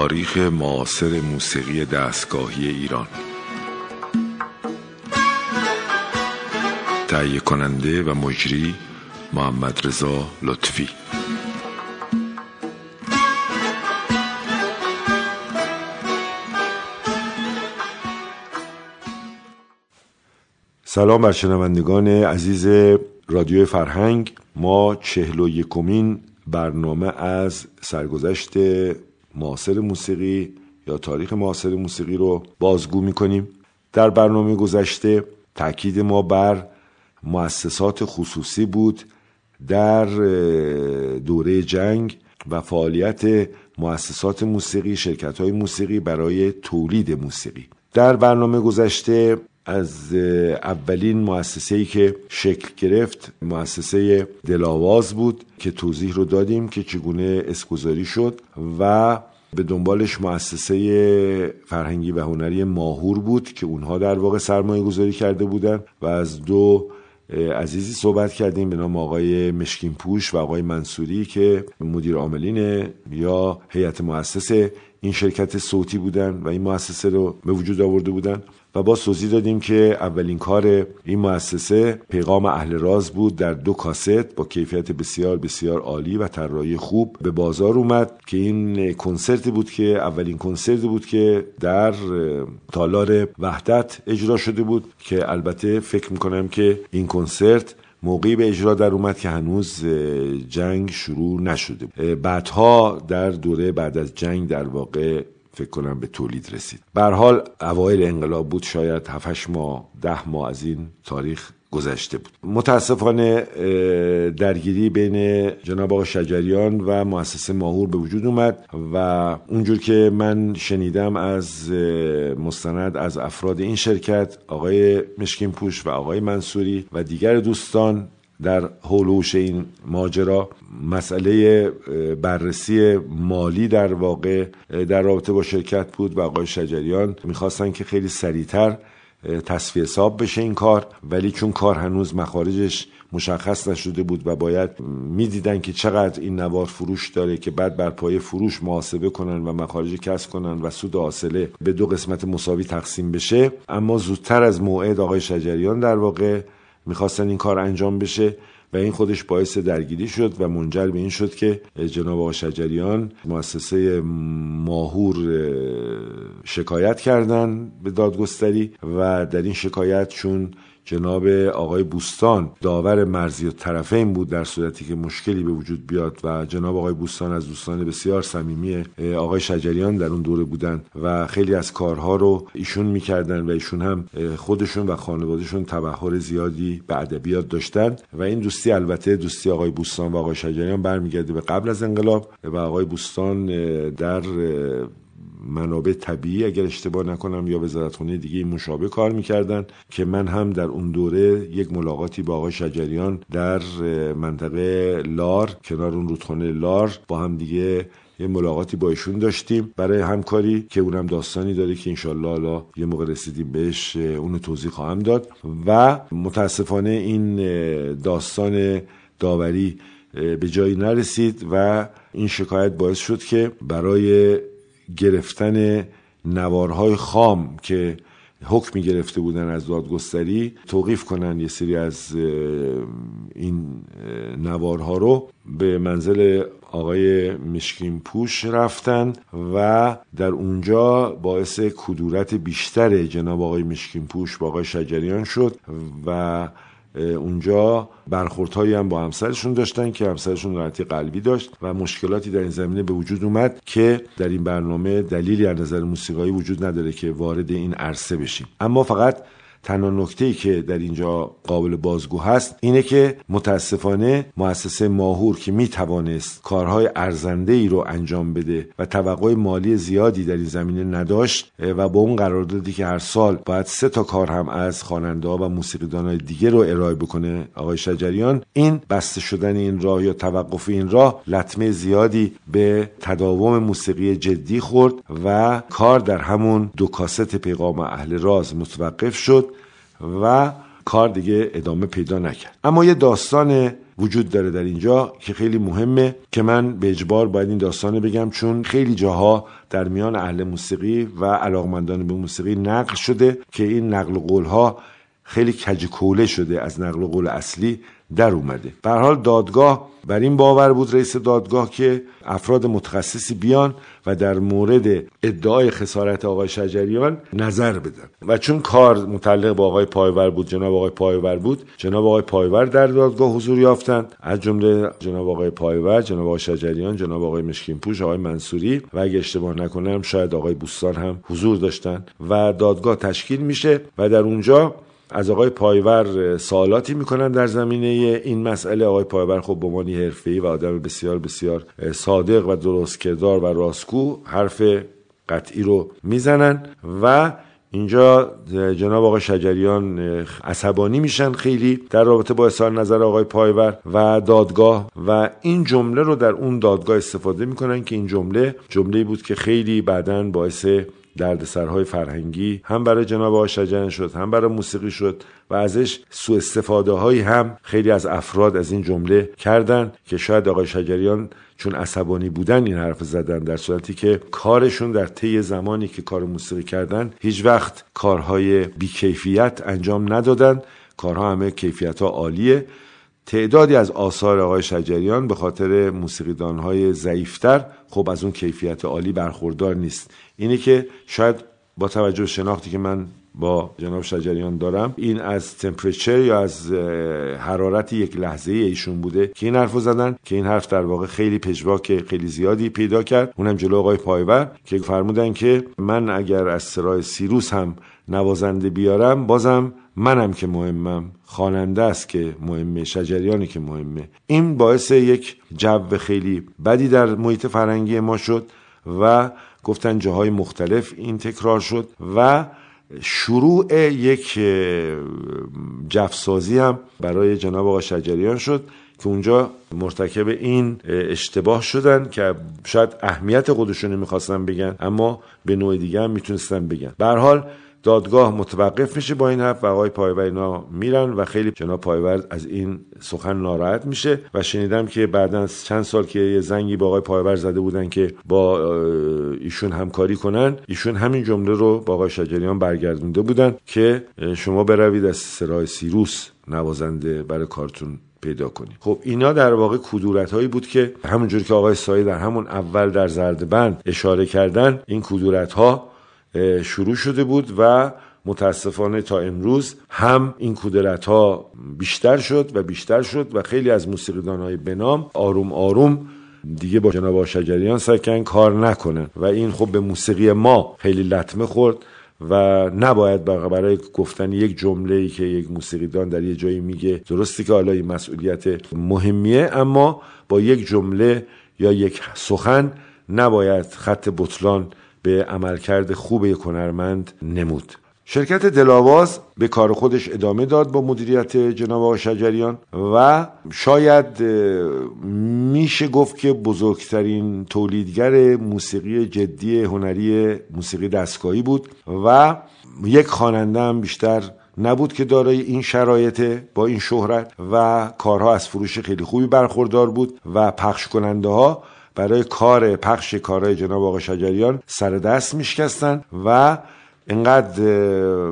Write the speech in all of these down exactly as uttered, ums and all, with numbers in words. تاریخ معاصر موسیقی دستگاهی ایران. تهیه کننده و مجری محمد رضا لطفی. سلام بر شنوندگان عزیز رادیو فرهنگ. ما چهل و یکمین برنامه از سرگذشت معاصر موسیقی یا تاریخ معاصر موسیقی رو بازگو می‌کنیم. در برنامه گذشته تاکید ما بر مؤسسات خصوصی بود در دوره جنگ و فعالیت مؤسسات موسیقی، شرکت‌های موسیقی برای تولید موسیقی. در برنامه گذشته از اولین مؤسسه‌ای که شکل گرفت مؤسسه دل آواز بود که توضیح رو دادیم که چگونه اسم‌گذاری شد و به دنبالش مؤسسه فرهنگی و هنری ماهور بود که اونها در واقع سرمایه گذاری کرده بودن و از دو عزیزی صحبت کردیم به نام آقای مشکین پوش و آقای منصوری که مدیر عاملین یا هیئت مؤسسه این شرکت صوتی بودن و این مؤسسه رو به وجود آورده بودن و با توضیح دادیم که اولین کار این مؤسسه پیغام اهل راز بود، در دو کاست با کیفیت بسیار بسیار عالی و طراحی خوب به بازار اومد که این کنسرت بود که اولین کنسرت بود که در تالار وحدت اجرا شده بود که البته فکر میکنم که این کنسرت موقعی به اجرا در اومد که هنوز جنگ شروع نشده، بعدها در دوره بعد از جنگ در واقع فکر کنم به تولید رسید. به هر حال اوایل انقلاب بود، شاید هفت هشت ماه ده ماه از این تاریخ گذشته بود. متاسفانه درگیری بین جناب آقای شجریان و مؤسسه ماهور به وجود اومد و اونجور که من شنیدم از مستند از افراد این شرکت، آقای مشکین پوش و آقای منصوری و دیگر دوستان در حول و حوش این ماجرا، مسئله بررسی مالی در واقع در رابطه با شرکت بود و آقای شجریان میخواستن که خیلی سریعتر تصفیه حساب بشه این کار، ولی چون کار هنوز مخارجش مشخص نشده بود و باید میدیدن که چقدر این نوار فروش داره که بعد بر پایه فروش محاسبه کنن و مخارج کسب کنن و سود حاصله به دو قسمت مساوی تقسیم بشه، اما زودتر از موعد آقای شجریان در واقع میخواستن این کار انجام بشه و این خودش باعث درگیری شد و منجر به این شد که جناب آقای شجریان مؤسسه ماهور شکایت کردن به دادگستری و در این شکایت چون جناب آقای بوستان داور مرزی و طرفین بود در صورتی که مشکلی به وجود بیاد و جناب آقای بوستان از دوستان بسیار صمیمی آقای شجریان در اون دوره بودن و خیلی از کارها رو ایشون میکردن و ایشون هم خودشون و خانوادهشون تبحر زیادی به ادبیات داشتن و این دوستی البته دوستی آقای بوستان و آقای شجریان برمیگرده به قبل از انقلاب و آقای بوستان در منابع طبیعی اگر اشتباه نکنم یا وزارتخانه دیگه مشابه کار میکردن که من هم در اون دوره یک ملاقاتی با آقای شجریان در منطقه لار کنار اون رودخانه لار با هم دیگه یه ملاقاتی با ایشون داشتیم برای همکاری که اونم داستانی داره که انشالله حالا یه موقع رسیدیم بهش اونو توضیح خواهم داد و متاسفانه این داستان داوری به جایی نرسید و این شکایت باعث شد که برای گرفتن نوارهای خام که حکمی گرفته بودن از دادگستری توقیف کنن یه سری از این نوارها رو. به منزل آقای مشکین پوش رفتن و در اونجا باعث کدورت بیشتر جناب آقای مشکین پوش با آقای شجریان شد و اونجا برخوردهایی هم با همسرشون داشتن که همسرشون ناراحتی قلبی داشت و مشکلاتی در این زمینه به وجود اومد که در این برنامه دلیلی از نظر موسیقایی وجود نداره که وارد این عرصه بشیم. اما فقط تنها نکته‌ای که در اینجا قابل بازگو هست اینه که متاسفانه مؤسسه ماهور که میتوانست کارهای ارزنده‌ای رو انجام بده و توقع مالی زیادی در این زمینه نداشت و با اون قراردادی که هر سال باید سه تا کار هم از خواننده‌ها و موسیقیدان‌های دیگه رو ارائه بکنه آقای شجریان، این بسته شدن این راه یا توقف این راه لطمه زیادی به تداوم موسیقی جدی خورد و کار در همون دو کاست پیغام اهل راز متوقف شد و کار دیگه ادامه پیدا نکرد. اما یه داستان وجود داره در اینجا که خیلی مهمه که من به اجبار باید این داستانه بگم، چون خیلی جاها در میان اهل موسیقی و علاقمندان به موسیقی نقل شده که این نقل قولها خیلی کجکوله شده، از نقل قول اصلی در اومده. به هر حال دادگاه بر این باور بود، رئیس دادگاه، که افراد متخصصی بیان و در مورد ادعای خسارت آقای شجریان نظر بدن، و چون کار متعلق به آقای پایور بود، جناب آقای پایور بود، جناب آقای پایور در دادگاه حضور یافتند، از جمله جناب آقای پایور، جناب آقای شجریان، جناب آقای مشکین پوش، آقای منصوری و اگه اشتباه نکنم شاید آقای بوستان هم حضور داشتند. و دادگاه تشکیل میشه و در اونجا از آقای پایور سوالاتی میکنن در زمینه این مسئله. آقای پایور خب به عنوان حرفه‌ای و آدم بسیار بسیار صادق و درست کردار و راستگو حرف قطعی رو میزنن و اینجا جناب آقای شجریان عصبانی میشن خیلی در رابطه با اظهار نظر آقای پایور و دادگاه، و این جمله رو در اون دادگاه استفاده میکنن که این جمله جمله‌ای بود که خیلی بعداً باعث دردسرهای فرهنگی هم برای جناب آقای شجریان شد، هم برای موسیقی شد، و ازش سوء استفاده هایی هم خیلی از افراد از این جمله کردن که شاید آقای شجریان چون عصبانی بودن این حرف زدن، در صورتی که کارشون در طی زمانی که کار موسیقی کردن هیچ وقت کارهای بیکیفیت انجام ندادن، کارها همه کیفیت‌ها عالیه. تعدادی از آثار آقای شجریان به خاطر موسیقیدان‌های ضعیف‌تر خب از اون کیفیت عالی برخوردار نیست. اینه که شاید با توجه به شناختی که من با جناب شجریان دارم، این از تمپریچر یا از حرارت یک لحظه ایشون بوده که این حرفو زدن، که این حرف در واقع خیلی پژواک خیلی زیادی پیدا کرد، اونم جلو آقای پایور، که فرمودن که من اگر از سرای سیروس هم نوازنده بیارم بازم منم که مهمم، خواننده است که مهمه، شجریانی که مهمه. این باعث یک جو خیلی بدی در محیط فرهنگی ما شد و گفتن جاهای مختلف این تکرار شد و شروع یک جفسازی هم برای جناب آقای شجریان شد که اونجا مرتکب این اشتباه شدن که شاید اهمیت خودشون میخواستن بگن، اما به نوع دیگه هم میتونستن بگن. به هر حال دادگاه متوقف میشه با این حرف و آقای پایور اینا میرن و خیلی جناب پایور از این سخن ناراحت میشه. و شنیدم که بعداً چند سال که یه زنگی با آقای پایور زده بودن که با ایشون همکاری کنن، ایشون همین جمله رو با آقای شجریان برگردونده بودن که شما بروید از سرای سیروس نوازنده برای کارتون پیدا کنید. خب اینا در واقع کدورت هایی بود که همونجور که آقای سایی در همون اول در زردبن اشاره کردن، این کدورت ها شروع شده بود و متاسفانه تا امروز هم این کدورت‌ها بیشتر شد و بیشتر شد و خیلی از موسیقیدان‌های بنام آروم آروم دیگه با جناب شجریان سرکن کار نکنن و این خب به موسیقی ما خیلی لطمه خورد و نباید برای گفتن یک جمله‌ای که یک موسیقیدان در یه جایی میگه، درستی که حالا این مسئولیت مهمیه، اما با یک جمله یا یک سخن نباید خط بطلان به عملکرد خوب یک هنرمند نمود. شرکت دل آواز به کار خودش ادامه داد با مدیریت جناب آقای شجریان و شاید میشه گفت که بزرگترین تولیدگر موسیقی جدی هنری موسیقی دستگاهی بود و یک خواننده هم بیشتر نبود که دارای این شرایطه با این شهرت و کارها از فروش خیلی خوبی برخوردار بود و پخش کننده ها برای کار پخش کارهای جناب آقای شجریان سر دست میشکستن و انقدر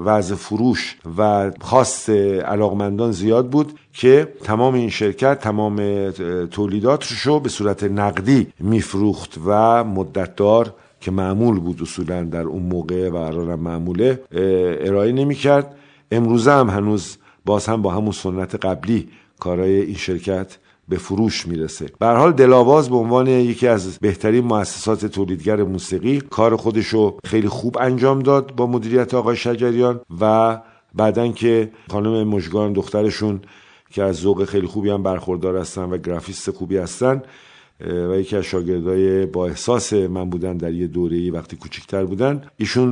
وضع فروش و خواست علاقمندان زیاد بود که تمام این شرکت تمام تولیداتشو به صورت نقدی میفروخت و مدتدار که معمول بود اصولا در اون موقع و الانم معموله ارائه نمیکرد. امروزه هم هنوز باز هم با همون سنت قبلی کارهای این شرکت به فروش میرسه. به هر حال دل آواز به عنوان یکی از بهترین مؤسسات تولیدگر موسیقی کار خودشو خیلی خوب انجام داد با مدیریت آقای شجریان و بعدن که خانم مشگان دخترشون که از ذوق خیلی خوبی هم برخوردار هستن و گرافیست خوبی هستن و یکی از شاگردای با احساس من بودن در یه دوره‌ای وقتی کوچکتر بودن، ایشون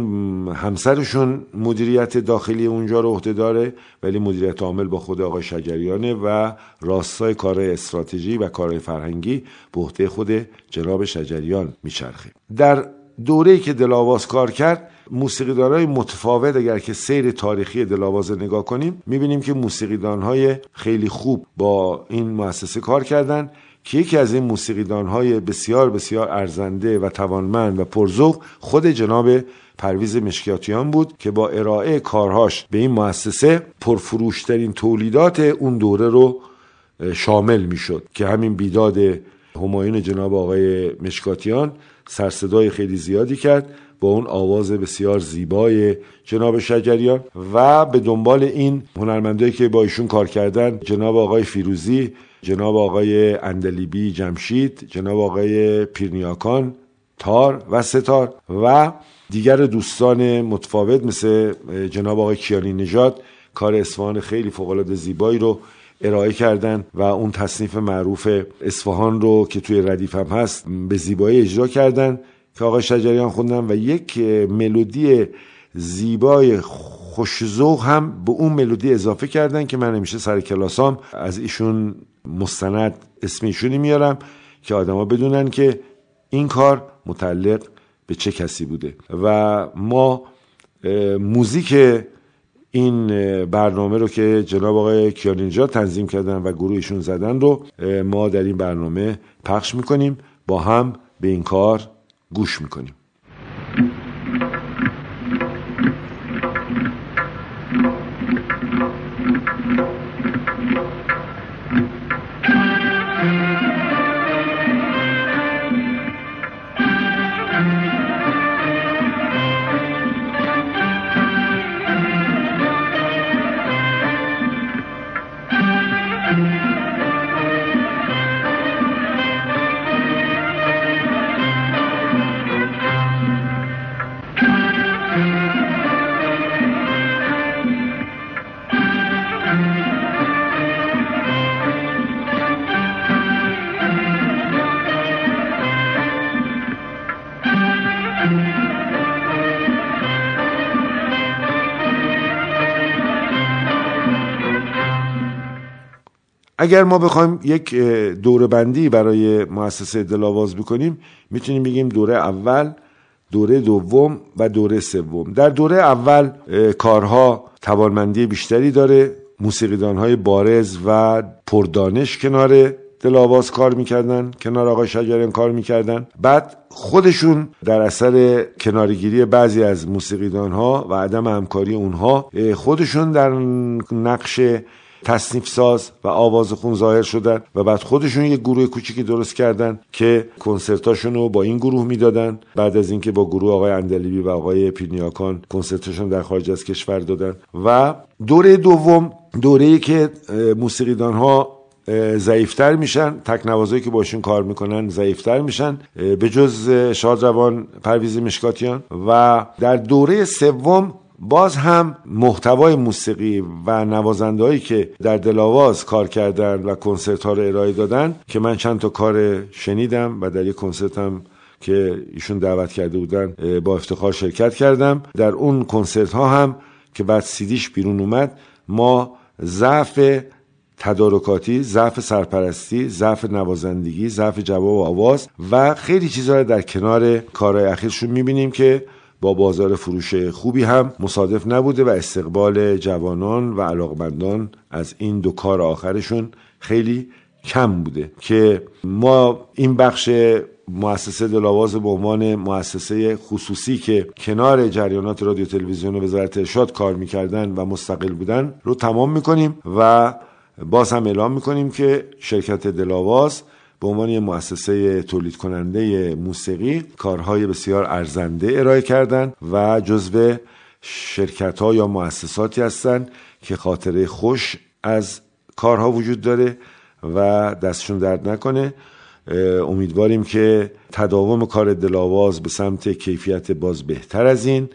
همسرشون مدیریت داخلی اونجا رو عهده داره، ولی مدیریت عامل با خود آقای شجریانه و راستای کار استراتژی و کار فرهنگی به عهده خود جناب شجریان میچرخه. در دوره‌ای که دل آواز کار کرد موسیقیدان‌های متفاوت اگر که سیر تاریخی دل آواز نگاه کنیم می‌بینیم که موسیقیدان‌های خیلی خوب با این مؤسسه کار کردن که یکی از این موسیقیدان‌های بسیار بسیار ارزنده و توانمند و پرذوق خود جناب پرویز مشکاتیان بود که با ارائه کارهاش به این مؤسسه پرفروشترین تولیدات اون دوره رو شامل میشد که همین بیداد همایون جناب آقای مشکاتیان سرصدای خیلی زیادی کرد با اون آواز بسیار زیبای جناب شجریان و به دنبال این هنرمندایی که با ایشون کار کردن جناب آقای فیروزی، جناب آقای اندلیبی جمشید، جناب آقای پیرنیاکان تار و ستار و دیگر دوستان متفاوت مثل جناب آقای کیانی نژاد کار اصفهان خیلی فوق‌العاده زیبایی رو ارائه کردن و اون تصنیف معروف اصفهان رو که توی ردیف هم هست به زیبایی اجرا کردن که آقای شجریان خوندن و یک ملودی زیبای خوش‌ذوق هم به اون ملودی اضافه کردن که من همیشه سر کلاسام از ایشون مستند اسم ایشونی میارم که آدما بدونن که این کار متعلق به چه کسی بوده و ما موزیک این برنامه رو که جناب آقای کیارنجا تنظیم کردن و گروهشون زدن رو ما در این برنامه پخش میکنیم، با هم به این کار گوش میکنیم. اگر ما بخوایم یک دوره بندی برای مؤسسه دل آواز بکنیم میتونیم بگیم دوره اول، دوره دوم و دوره سوم. در دوره اول کارها توانمندی بیشتری داره، موسیقیدان‌های بارز و پردانش کنار دل آواز کار میکردن، کنار آقای شجریان کار میکردن. بعد خودشون در اثر کنارگیری بعضی از موسیقیدان‌ها و عدم همکاری اونها خودشون در نقش تصنیف ساز و آوازخوان ظاهر شدن و بعد خودشون یک گروه کوچیکی درست کردن که کنسرتاشون رو با این گروه میدادن. بعد از اینکه با گروه آقای اندلیبی و آقای پیرنیاکان کنسرتاشون در خارج از کشور دادن. و دوره دوم دوره‌ای که موسیقیدان‌ها ضعیف‌تر میشن، تکنوازایی که باشون کار میکنن ضعیف‌تر میشن به جز شادروان پرویز مشکاتیان. و در دوره سوم باز هم محتوای موسیقی و نوازندهایی که در دل آواز کار کردن و کنسرت ها رو ارائه دادن که من چند تا کار شنیدم و در یک کنسرت هم که ایشون دعوت کرده بودن با افتخار شرکت کردم. در اون کنسرت ها هم که بعد سیدیش بیرون اومد ما ضعف تدارکاتی، ضعف سرپرستی، ضعف نوازندگی، ضعف جواب آواز و خیلی چیزها در کنار کارهای اخیرشون میبینیم که با بازار فروش خوبی هم مصادف نبوده و استقبال جوانان و علاقمندان از این دو کار آخرشون خیلی کم بوده که ما این بخش مؤسسه دل آواز به عنوان مؤسسه خصوصی که کنار جریانات رادیو تلویزیون و وزارت ارشاد کار میکردن و مستقل بودن رو تمام میکنیم و باز هم اعلام میکنیم که شرکت دل آواز به عنوان یک مؤسسه تولید کننده موسیقی کارهای بسیار ارزنده ارائه کردند و جزو شرکت‌ها یا مؤسساتی هستند که خاطره خوش از کارها وجود داره و دستشون درد نکنه. امیدواریم که تداوم کار دل آواز به سمت کیفیت باز بهتر از این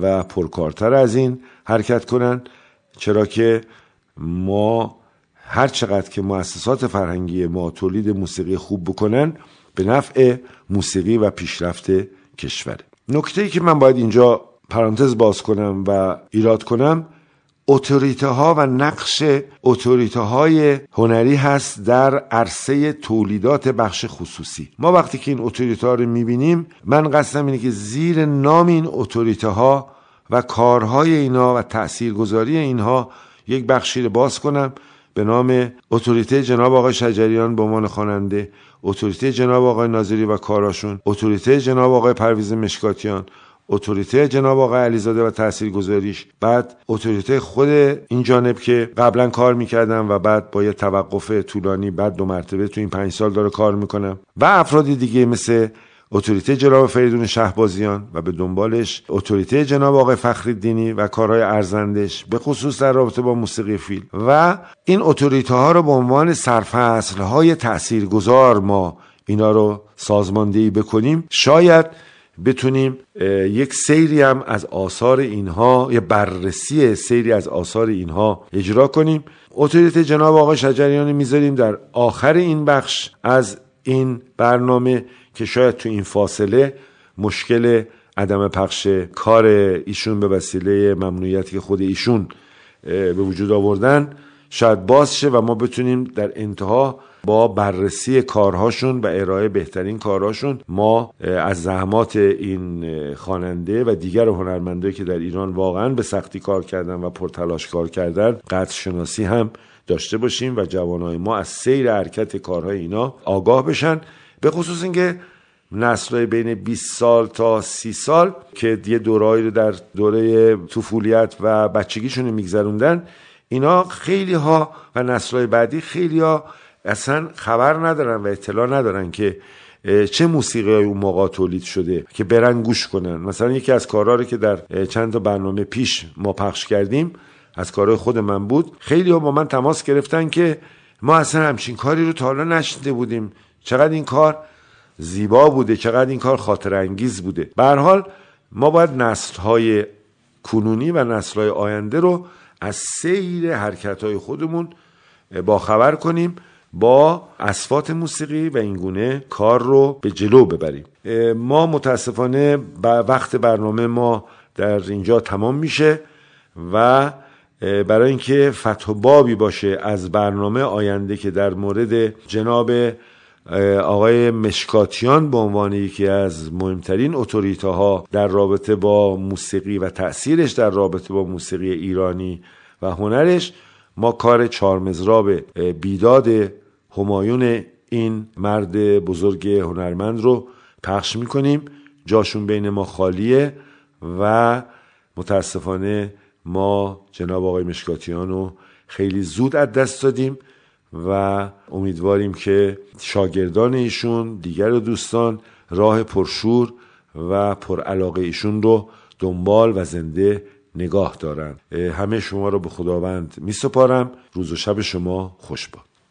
و پرکارتر از این حرکت کنن، چرا که ما هر چقدر که مؤسسات فرهنگی ما تولید موسیقی خوب بکنن به نفع موسیقی و پیشرفت کشوره. نکته‌ای که من باید اینجا پرانتز باز کنم و ایراد کنم اتوریته ها و نقش اتوریته های هنری هست در عرصه تولیدات بخش خصوصی. ما وقتی که این اتوریته ها رو میبینیم، من قصدم اینه که زیر نام این اتوریته ها و کارهای اینا و تاثیرگذاری اینها یک بخشی رو باز کنم به نام اتوریته جناب آقای شجریان به عنوان خواننده، اتوریته جناب آقای ناظری و کاراشون، اتوریته جناب آقای پرویز مشکاتیان، اتوریته جناب آقای علیزاده و تاثیرگذاریش، بعد اتوریته خود این جانب که قبلا کار میکردم و بعد با یه توقف طولانی بعد دو مرتبه تو این پنج سال داره کار میکنم، و افراد دیگه مثل اتوریته جناب فریدون شهبازیان و به دنبالش اتوریته جناب آقای فخرالدینی و کارهای ارزندش به خصوص در رابطه با موسیقی فیلم. و این اتوریته ها رو به عنوان سرفصل های تاثیرگذار ما اینا رو سازماندهی بکنیم، شاید بتونیم یک سیری هم از آثار اینها، یه بررسی سیری از آثار اینها اجرا کنیم. اتوریته جناب آقای شجریان میذاریم در آخر این بخش از این برنامه که شاید تو این فاصله مشکل عدم پخش کار ایشون به وسیله ممنوعیتی که خود ایشون به وجود آوردن شاید باز شه و ما بتونیم در انتها با بررسی کارهاشون و ارائه بهترین کارهاشون ما از زحمات این خواننده و دیگر هنرمندایی که در ایران واقعا به سختی کار کردن و پرتلاش کار کردن قدرشناسی هم داشته باشیم و جوانای ما از سیر حرکت کارهای اینا آگاه بشن، به خصوص اینکه نسل‌های بین بیست سال تا سی سال که یه دوره‌ای رو در دوره طفولیت و بچگیشون می‌گذروندن، اینا خیلی ها و نسل‌های بعدی خیلی ها اصلا خبر ندارن و اطلاع ندارن که چه موسیقی های اون موقع تولید شده که برن گوش کنن. مثلا یکی از کارها رو که در چند تا برنامه پیش ما پخش کردیم از کارهای خود من بود، خیلی ها با من تماس گرفتن که ما اصلا همچین کاری رو تا حالا نشنیده بودیم، چقدر این کار زیبا بوده، چقدر این کار خاطر انگیز بوده. به هر حال ما باید نسل‌های کنونی و نسل‌های آینده رو از سیر حرکت‌های خودمون باخبر کنیم، با اصوات موسیقی و اینگونه کار رو به جلو ببریم. ما متاسفانه وقت برنامه ما در اینجا تمام میشه و برای اینکه فتح بابی باشه از برنامه آینده که در مورد جناب آقای مشکاتیان به عنوان یکی از مهمترین اتوریته ها در رابطه با موسیقی و تأثیرش در رابطه با موسیقی ایرانی و هنرش، ما کار چهارمزراب بیداد همایون این مرد بزرگ هنرمند رو پخش میکنیم. جاشون بین ما خالیه و متاسفانه ما جناب آقای مشکاتیان رو خیلی زود از دست دادیم و امیدواریم که شاگردان ایشون، دیگر دوستان، راه پرشور و پرعلاقه ایشون رو دنبال و زنده نگاه دارن. همه شما رو به خداوند می سپارم. روز و شب شما خوش باد.